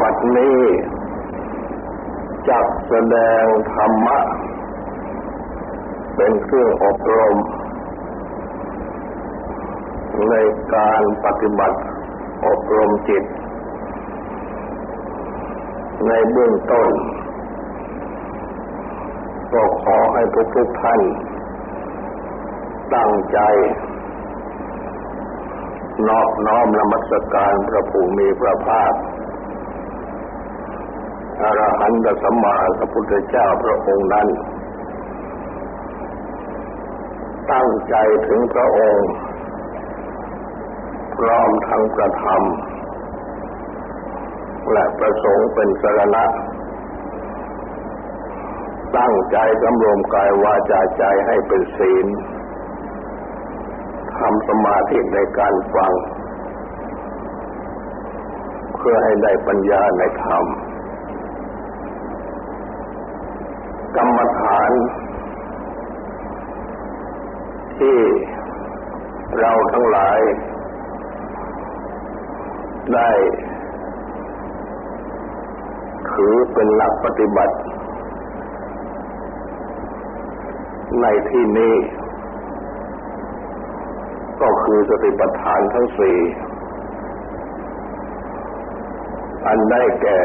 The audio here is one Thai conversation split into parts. บัดนี้จักแสดงธรรมะเป็นเครื่องอบรมในการปฏิบัติอบรมจิตในเบื้องต้นก็ขอให้ทุกท่านตั้งใจนอบน้อมนมัสการพระผู้มีพระภาคอรหันตสัมมาสัมพุทธเจ้าพระองค์นั้นตั้งใจถึงพระองค์พร้อมทั้งประธรรมและประสงค์เป็นสรณะตั้งใจสำรวมกายวาจาใจให้เป็นศีลทำสมาธิในการฟังเพื่อให้ได้ปัญญาในธรรมกรรมฐานที่เราทั้งหลายได้ถือเป็นหลักปฏิบัติในที่นี้ก็คือสติปัฏฐานทั้งสี่อันได้แก่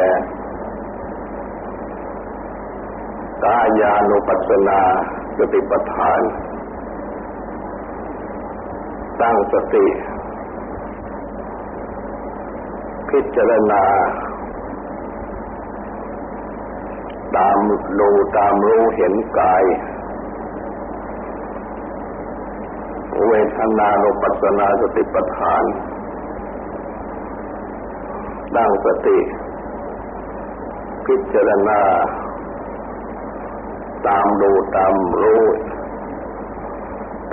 กายานุปัสสนาสติปัฏฐานตั้งสติพิจารณาตามรู้เห็นกายเวทนานุปัสสนาสติปัฏฐานตั้งสติพิจารณาตามดูตามรู้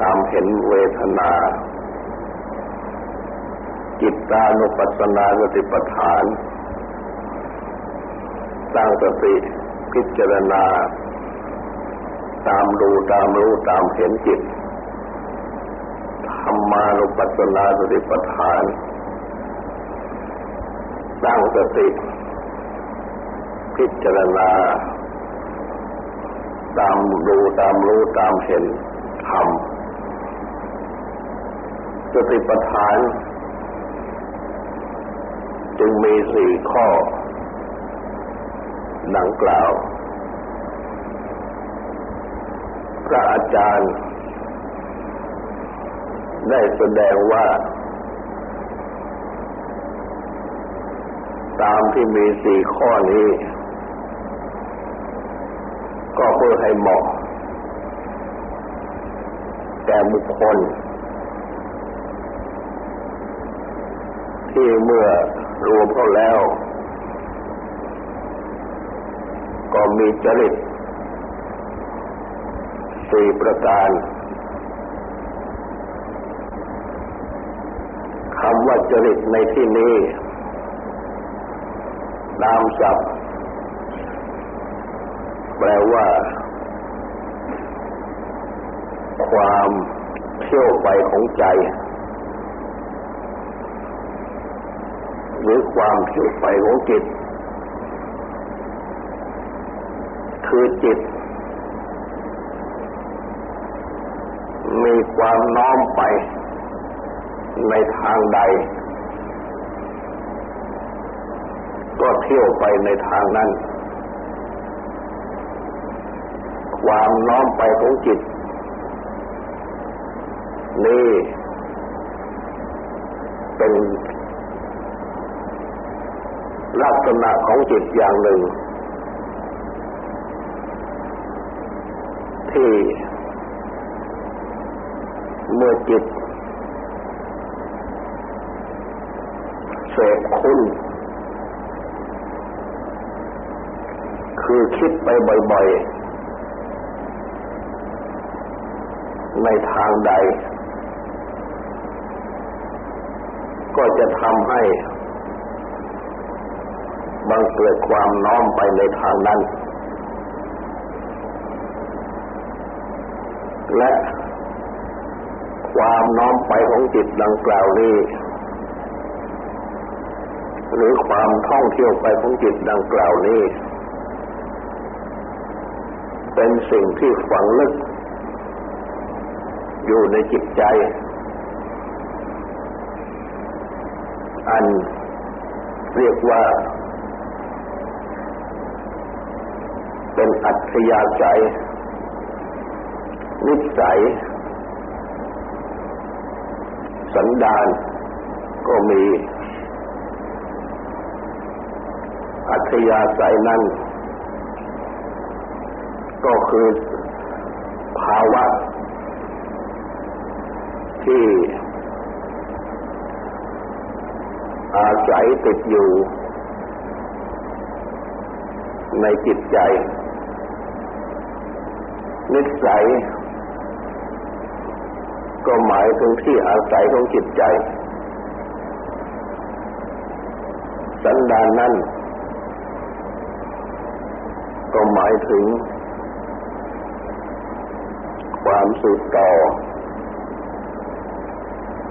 ตามเห็นเวทนาจิตตานุปัสสนาสติปัฏฐานตั้งสติพิจารณาตามดูตามรู้ตามเห็นจิตธรรมานุปัสสนาสติปัฏฐานตั้งสติพิจารณาตามดูตามรู้ตามเห็นธรรมสติปัฏฐานจึงมีสี่ข้อดังกล่าวพระอาจารย์ได้แสดงว่าตามที่มีสี่ข้อนี้ก็เพื่อให้เหมาะแก่บุคคลที่เมื่อรวมเข้าแล้วก็มีจริตสี่ประการคำว่าจริตในที่นี้ตามศัพท์แปลว่าความเที่ยวไปของใจหรือความเที่ยวไปของจิตคือจิตมีความน้อมไปในทางใดก็เที่ยวไปในทางนั้นความน้อมไปของจิตนี่เป็นลักษณะของจิตอย่างหนึ่งที่เมื่อจิตเสพคุณคือคิดไปบ่อยๆในทางใดก็จะทำให้บังเกิดความน้อมไปในทางนั้นและความน้อมไปของจิตดังกล่าวนี้ หรือความท่องเที่ยวไปของจิตดังกล่าวนี้เป็นสิ่งที่ฝังลึกอยู่ในจิตใจอันเรียกว่าเป็นอัธยาศัยนิสัยสันดานก็มีอัธยาศัยนั้นก็คือภาวะที่อาศัยติดอยู่ในจิตใจนิสัยก็หมายถึงที่อาศัยของจิตใจสันดานนั้นก็หมายถึงความสืบต่อ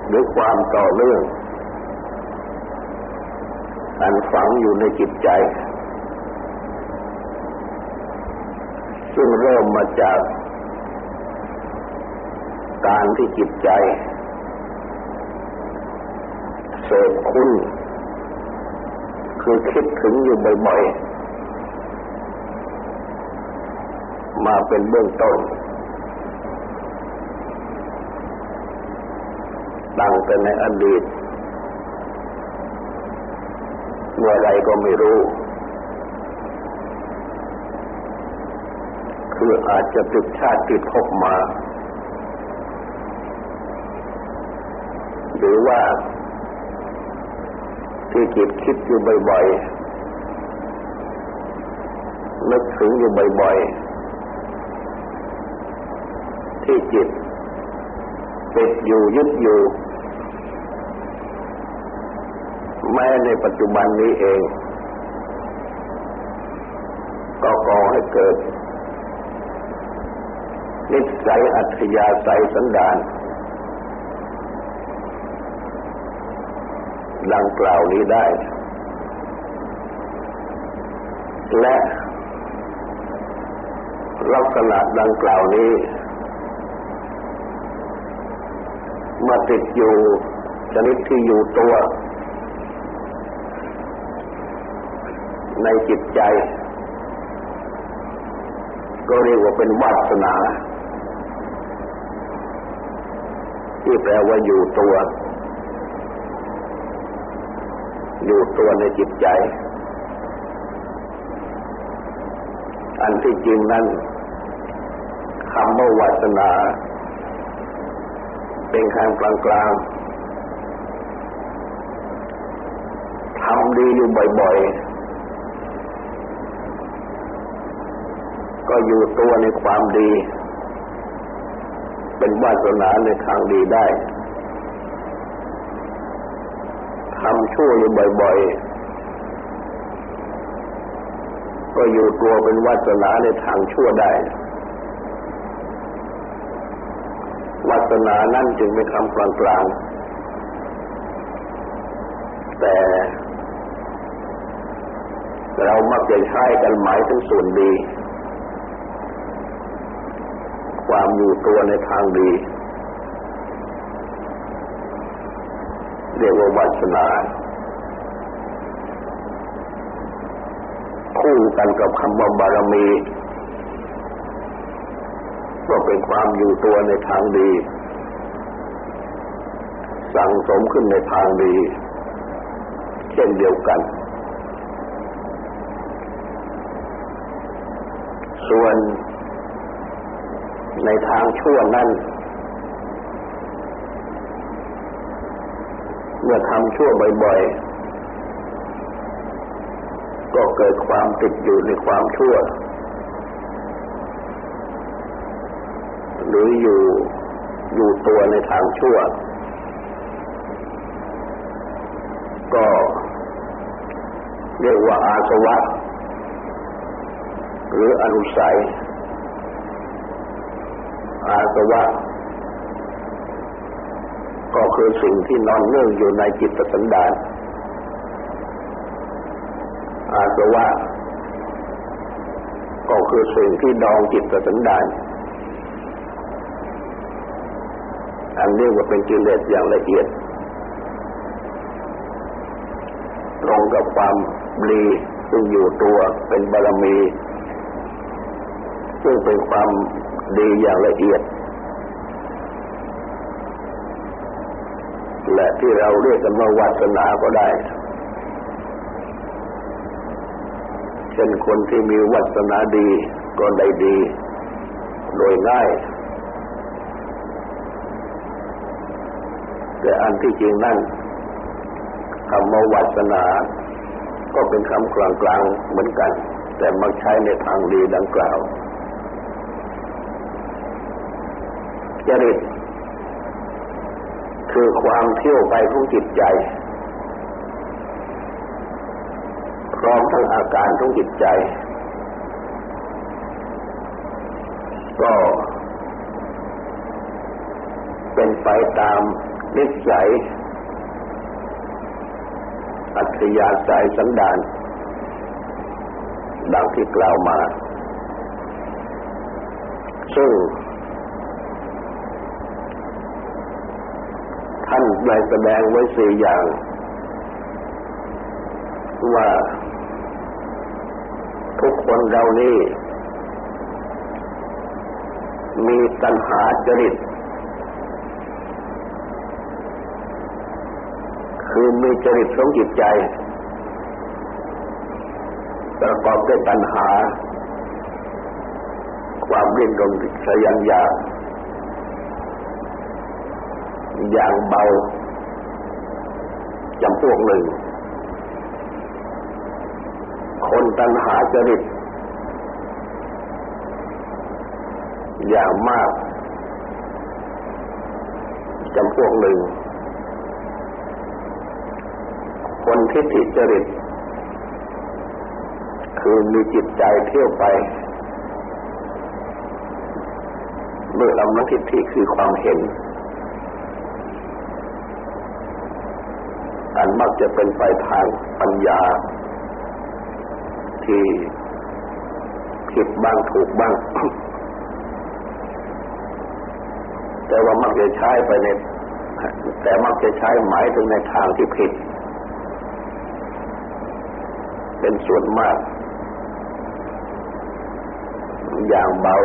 หรือความต่อเนื่องอันฝังอยู่ในจิตใจซึ่งเริ่มมาจากการที่จิตใจเสพคุณคือคิดถึงอยู่บ่อยๆมาเป็นเบื้องต้นตั้งแต่ในอดีตเมื่อไรก็ไม่รู้คืออาจจะติดชาติติดภพมาหรือว่าที่จิตคิดอยู่บ่อยๆนึกถึงอยู่บ่อยๆที่จิตติดอยู่ยึดอยู่แม้ในปัจจุบันนี้เองก็ก่อให้เกิดนิสัยอัธยาศัยสันดานดังกล่าวนี้ได้และลักษณะดังกล่าวนี้มาติดอยู่ชนิดที่อยู่ตัวในจิตใจก็เรียกว่าเป็นวาสนาที่แปลว่าอยู่ตัวในจิตใจอันที่จริงนั้นคำว่าวาสนาเป็นคำกลางๆทำดีอยู่บ่อยๆก็อยู่ตัวในความดีเป็นวาสนาในทางดีได้ทำชั่วอยู่บ่อยๆก็อยู่ตัวเป็นวาสนาในทางชั่วได้วาสนานั่นจึงเป็นคำกลางๆแต่เรามักจะใช้กันหมายถึงส่วนดีความอยู่ตัวในทางดีเรียกว่าวาสนาคู่กันกับคำว่าบารมีก็เป็นความอยู่ตัวในทางดีสั่งสมขึ้นในทางดีเช่นเดียวกันส่วนในทางชั่วนั้นเมื่อทำชั่วบ่อยๆก็เกิดความติดอยู่ในความชั่วหรืออยู่ตัวในทางชั่วก็เรียกว่าอาสวะหรืออนุสัยอาสวะก็คือสิ่งที่นอนเนื่องอยู่ในจิตสันดาน อาสวะก็คือสิ่งที่ดองจิตกับสันดานอันเรียกว่าเป็นกิเลสอย่างละเอียดตรงกับความดีซึ่งอยู่ตัวเป็นบารมีซึ่งเป็นความดีอย่างละเอียดและที่เราเรียกกันว่าวาสนาก็ได้เช่นคนที่มีวาสนาดีก็ได้ดีโดยง่ายแต่อันที่จริงนั่นคำว่าวาสนาก็เป็นคำกลางๆเหมือนกันแต่มักใช้ในทางดีดังกล่าวจริตคือความเที่ยวไปของจิตใจพร้อมทั้งอาการของจิตใจก็เป็นไปตามนิสัยอัธยาศัยสันดานดังที่กล่าวมาซึ่งท่านได้แสดงไว้สี่อย่างว่าทุกคนเรานี้มีตัณหาจริตคือมีจริตของจิตใจประกอบด้วยตัณหาความดิ้นรนทะยานอยากอย่างเบาจำพวกหนึ่งคนตัณหาจริตอย่างมากจำพวกหนึ่งคนทิฏฐิจริตคือมีจิตใจเที่ยวไปเมื่ออำนาจทิฏฐิคือความเห็นอันมักจะเป็นไปทางปัญญาที่ผิดบ้างถูกบ้าง แต่ว่ามักจะใช้ไปในแต่มักจะใช้หมายถึงในทางที่ผิดเป็นส่วนมากอย่างเบา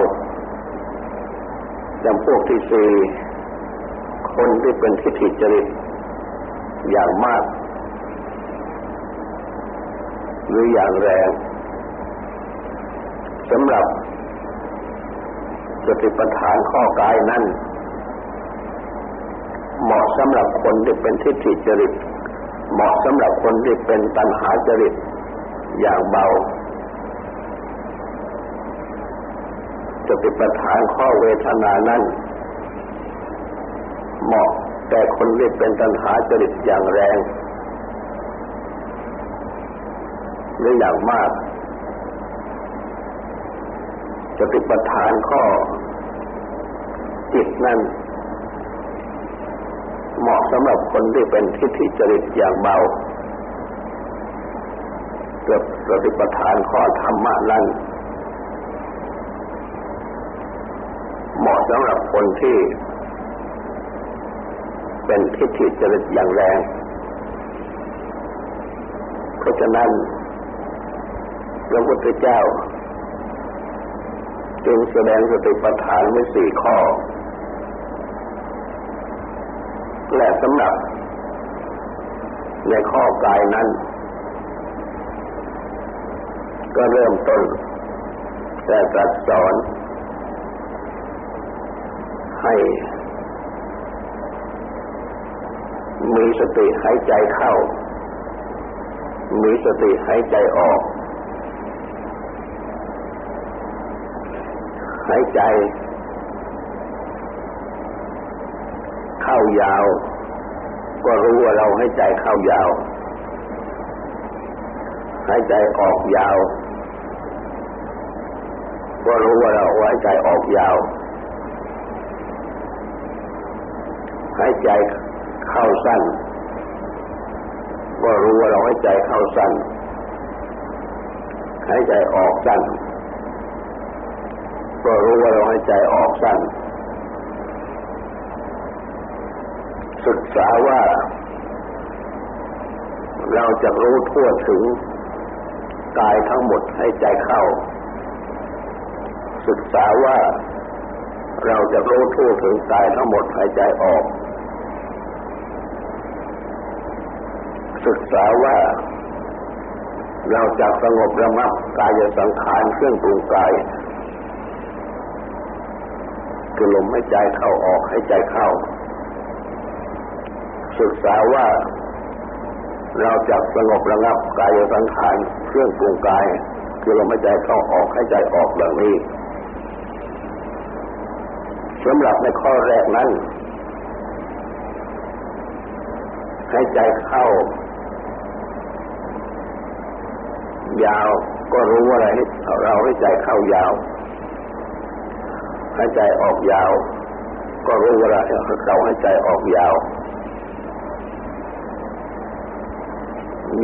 จำพวกที่สี่คนที่เป็นทิฏฐิจริตอย่างมากหรืออย่างแรงสำหรับสติปัฏฐานข้อกายนั้นเหมาะสำหรับคนที่เป็นทิฏฐิจริตเหมาะสำหรับคนที่เป็นตัณหาจริตอย่างเบาสติปัฏฐานข้อเวทนานั้นเหมาะแต่คนที่เป็นตัณหาจริตอย่างแรงหรืออย่างมากสติปัฏฐานข้อจิตนั้นเหมาะสำหรับคนที่เป็นทิฏฐิจริตอย่างเบาสติปัฏฐานข้อธรรมะนั้นเหมาะสำหรับคนที่เป็นทิฏฐิจริตอย่างแรงเพราะฉะนั้นพระพุทธเจ้าจึงแสดงสติปัฏฐานไว้สี่ข้อและสำหรับในข้อกายนั้นก็เริ่มต้นแต่ตรัสสอนให้มีสติหายใจเข้ามีสติหายใจออกหายใจเข้ายาวก็รู้ว่าเราหายใจเข้ายาวหายใจออกยาวก็รู้ว่าเราหายใจออกยาวหายใจเข้าสั้นก็รู้ว่าเราหายใจเข้าสั้น หายใจออกสั้นก็รู้ว่าเราหายใจออกสั้นศึกษาว่าเราจะรู้ทั่วถึงกายทั้งหมดให้ใจเข้าศึกษาว่าเราจะรู้ทั่วถึงกายทั้งหมดให้ใจออกศึกษาว่าเราจะสงบระงับกายสังขารเครื่องปรุงกายคือลมให้ใจเข้าออกให้ใจเข้าศึกษาว่าเราจะสงบระงับกายสังขารเครื่องปรุงกายคือลมหายใจเข้าออกให้ใจออกดังนี้สำหรับในข้อแรกนั้นให้ใจเข้ายาวก็รู้ว่าเราให้ใจเข้ายาวให้ใจออกยาวก็รู้ว่าเราให้ใจออกยาว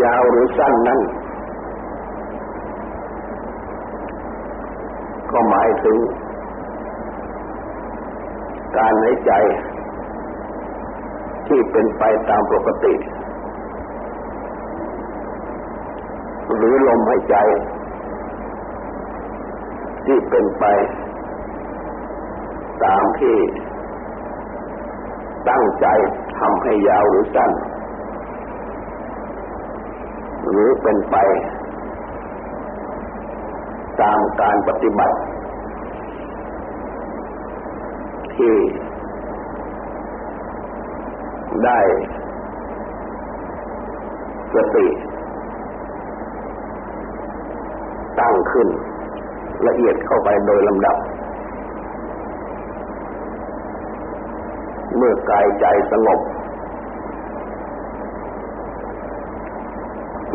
ยาวหรือสั้นนั้นก็หมายถึงการหายใจที่เป็นไปตามปกติหรือลมหายใจที่เป็นไปตามที่ตั้งใจทำให้ยาวหรือสั้นหรือเป็นไปตามการปฏิบัติที่ได้สติตั้งขึ้นละเอียดเข้าไปโดยลำดับเมื่อกายใจสงบ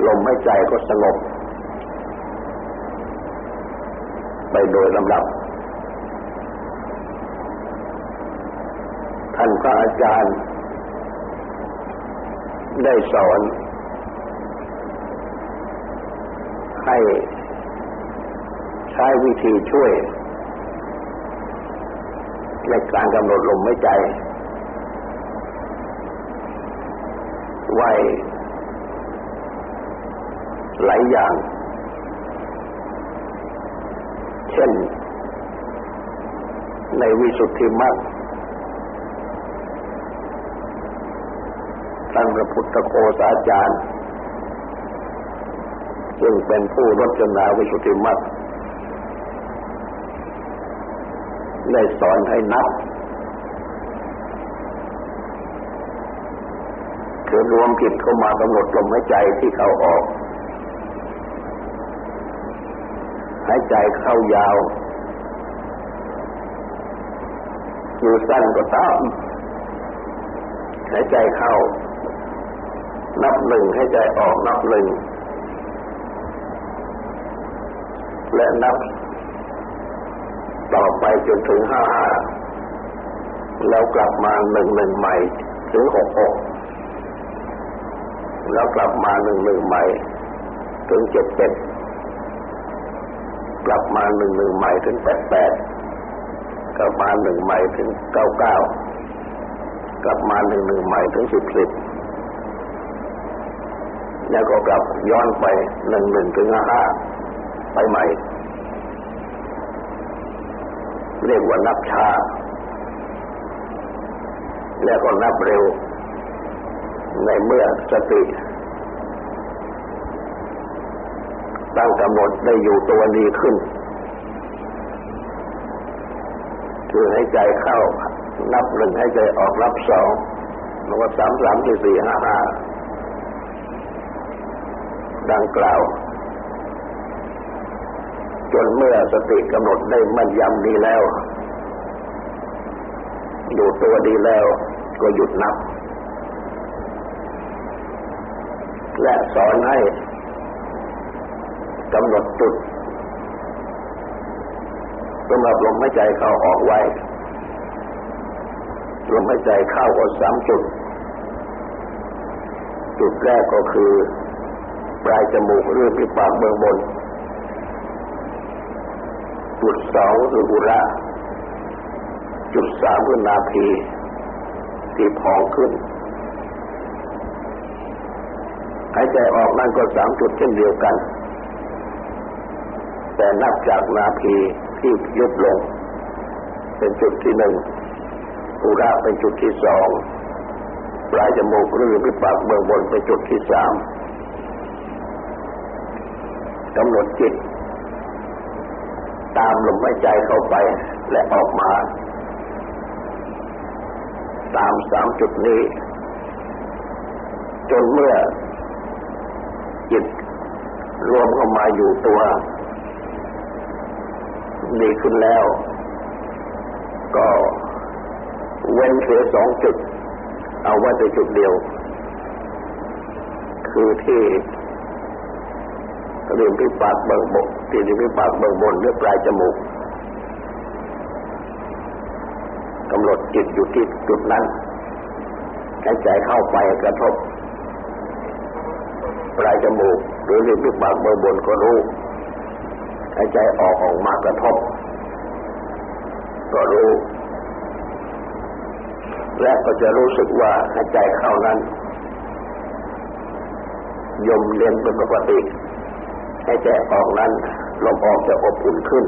ลมหายใจก็สงบไปโดยลำดับท่านพระอาจารย์ได้สอนให้ใช้วิธีช่วยในการกำหนดลมหายใจไว้หลายอย่างเช่นในวิสุทธิมรรคท่านพระพุทธโฆษาจารย์ซึ่งเป็นผู้รจนาวิสุทธิมรรคได้สอนให้นับคือรวมจิตเข้ามากำหนดลมหายใจที่เข้าออกหายใจเข้ายาวอยู่สั้นก็ตามหายใจเข้านับหนึ่งหายใจออกนับหนึ่งและนับต่อไปจนถึง5แล้วกลับมา1 1ใหม่ถึง6แล้วกลับมา1 1ใหม่ถึง7กลับมา1 1ใหม่ถึง8กลับมา1ใหม่ถึง9กลับมา1 1ใหม่ถึง10แล้วก็กลับย้อนไป1 1ถึง5ไปใหม่เรียกว่านับช้าแล้วก็นับเร็วในเมื่อสติตั้งกำหนดได้อยู่ตัวดีขึ้นคือให้ใจเข้านับหนึ่งให้ใจออกนับสองแล้วก็3 3 4 4 5 5ดังกล่าวจนเมื่อสติกำหนดได้มั่นยำดีแล้วอยู่ตัวดีแล้วก็หยุดนับและสอนให้กำหนดจุดสำหรับลมหายใจเข้าออกไว้ลมหายใจเข้าก็3จุดจุดแรกก็คือปลายจมูกหรือปากเบื้องบน จุดสองคืออุระจุดสามคือนาพีที่พองขึ้นหายใจออกนั่นก็สามจุดเช่นเดียวกันแต่นับจากนาพีที่ยุบลงเป็นจุดที่หนึ่งอุระเป็นจุดที่สองปลายจมูกหรือริมฝีปากเบื้องบนเป็นจุดที่สามกำหนดจิตตามลมหายใจเข้าไปและออกมาตามสามจุดนี้จนเมื่อจิตรวมเข้ามาอยู่ตัวดีขึ้นแล้วก็เว้นเสียสองจุดเอาไว้แต่จุดเดียวคือที่ริมฝีปากเบื้องบนที่ริมฝีปากเบื้องบนหรือปลายจมูกกำหนดจิตอยู่ที่จุดนั้นหายใจเข้าไปกระทบปลายจมูกหรือริมฝีปากเบื้องบนก็รู้หายใจออกมากระทบก็รู้และก็จะรู้สึกว่าหายใจเข้านั้นยมเย็นเป็นปกติหายใจออกนั้นลมออกจะอบอุ่นขึ้น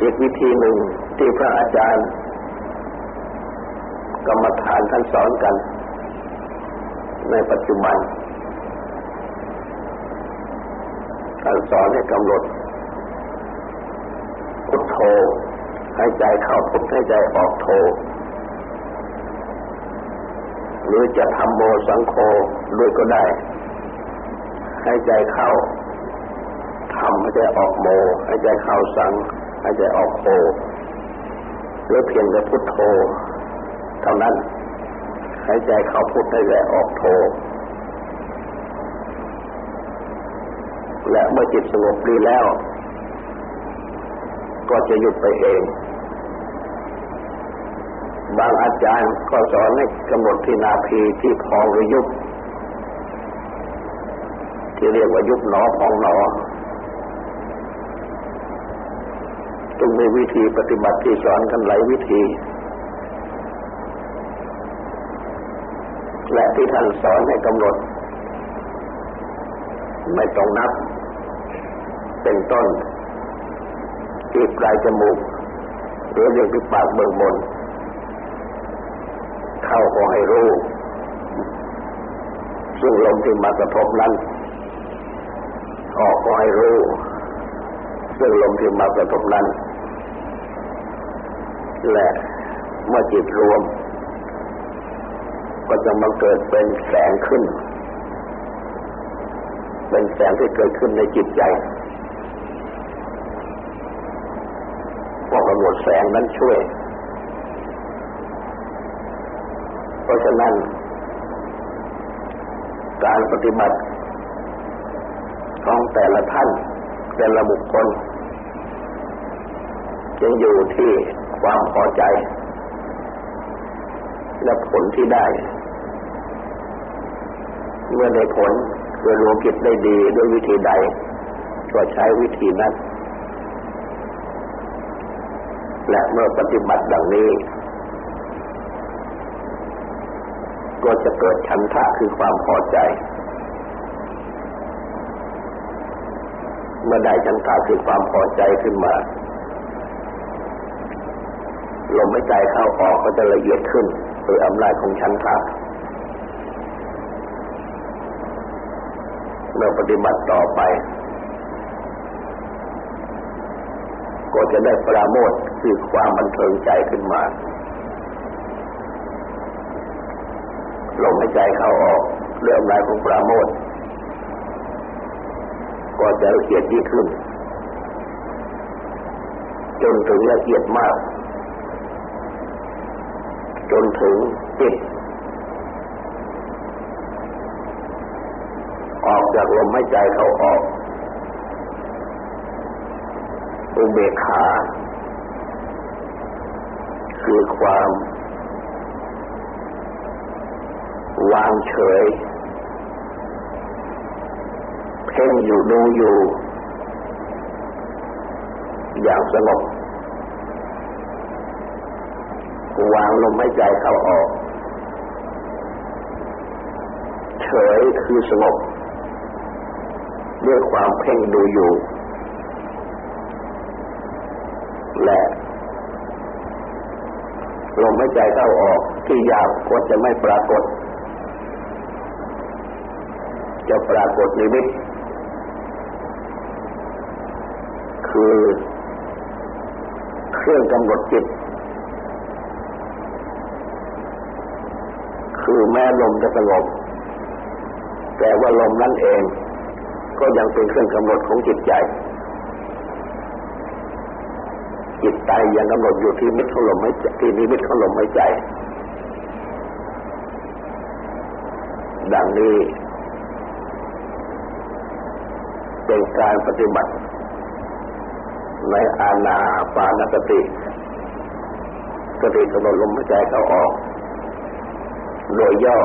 อีกวิธีหนึ่งที่พระอาจารย์กรรมฐานท่านสอนกันในปัจจุบันท่านสอนให้กำหนดพุทโธหายใจเข้าพุทหายใจออกโธหรือจะทำโมสังโฆด้วยก็ได้หายใจเข้าทำหายใจออกโมหายใจเข้าสังหายใจออกโฆหรือเพียงแต่พุทโธเท่านั้นหายใจเข้าพุทหายใจออกโธและเมื่อจิตสงบดีแล้วก็จะหยุดไปเองบางอาจารย์ก็สอนให้กำหนดที่นาพีที่พองหรือยุบที่เรียกว่ายุบหนอพองหนอจึงมีวิธีปฏิบัติที่สอนกันหลายวิธีและที่ท่านสอนให้กำหนดไม่ต้องนับเป็นต้นที่ปลายจมูกหรือเรียกที่ปากเบื้องบนเข้าก็ให้รู้ซึ่งลมที่มากระทบนั้นออกก็ให้รู้ซึ่งลมที่มากระทบนั้นและเมื่อจิตรวมก็จะมาเกิดเป็นแสงขึ้นเป็นแสงที่เกิดขึ้นในจิตใจพวกกำหนดแสงนั้นช่วยเพราะฉะนั้นการปฏิบัติของแต่ละท่านแต่ละบุคคลจึงอยู่ที่ความพอใจและผลที่ได้เมื่อได้ผลเมื่อรวมจิตได้ดีด้วยวิธีใดก็ใช้วิธีนั้นและเมื่อปฏิบัติดังนี้ก็จะเกิดฉันทะคือความพอใจเมื่อได้ฉันทะคือความพอใจขึ้นมาลมหายใจเข้าออกก็จะละเอียดขึ้นโดยอำนาจของฉันทะเมื่อปฏิบัติต่อไปก็จะได้ปราโมทย์คือความบันเทิงใจขึ้นมาลมหายใจเข้าออกด้วยอำนาจของปราโมทย์ก็จะละเอียดยิ่งขึ้นจนถึงละเอียดมากจนถึงจิตออกจากลมหายใจเข้าออกอุเบกขาคือความวางเฉยเพ่งอยู่ดูอยู่ อย่างสงบวางลมหายใจเข้าออกเฉยคือสงบด้วยความเพ่งดูอยู่และลมหายใจเข้าออกที่ยาวก็จะไม่ปรากฏจะปรากฏนิมิตคือเครื่องกำหนดจิตคือแม้ลมจะสงบแต่ว่าลมนั่นเองก็ยังเป็นเครื่องกำหนดของจิตใจจิตใจยังกำหนดอยู่ที่นิมิตของลมหายใจดังนี้เป็นการปฏิบัติในอานาปานสติกำหนดลมหายใจเข้าออกโดยย่อ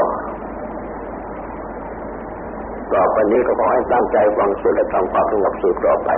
ต่อไปนี้ก็ขอให้ตั้งใจฟังสูตรและทำความสงบสืบต่อไป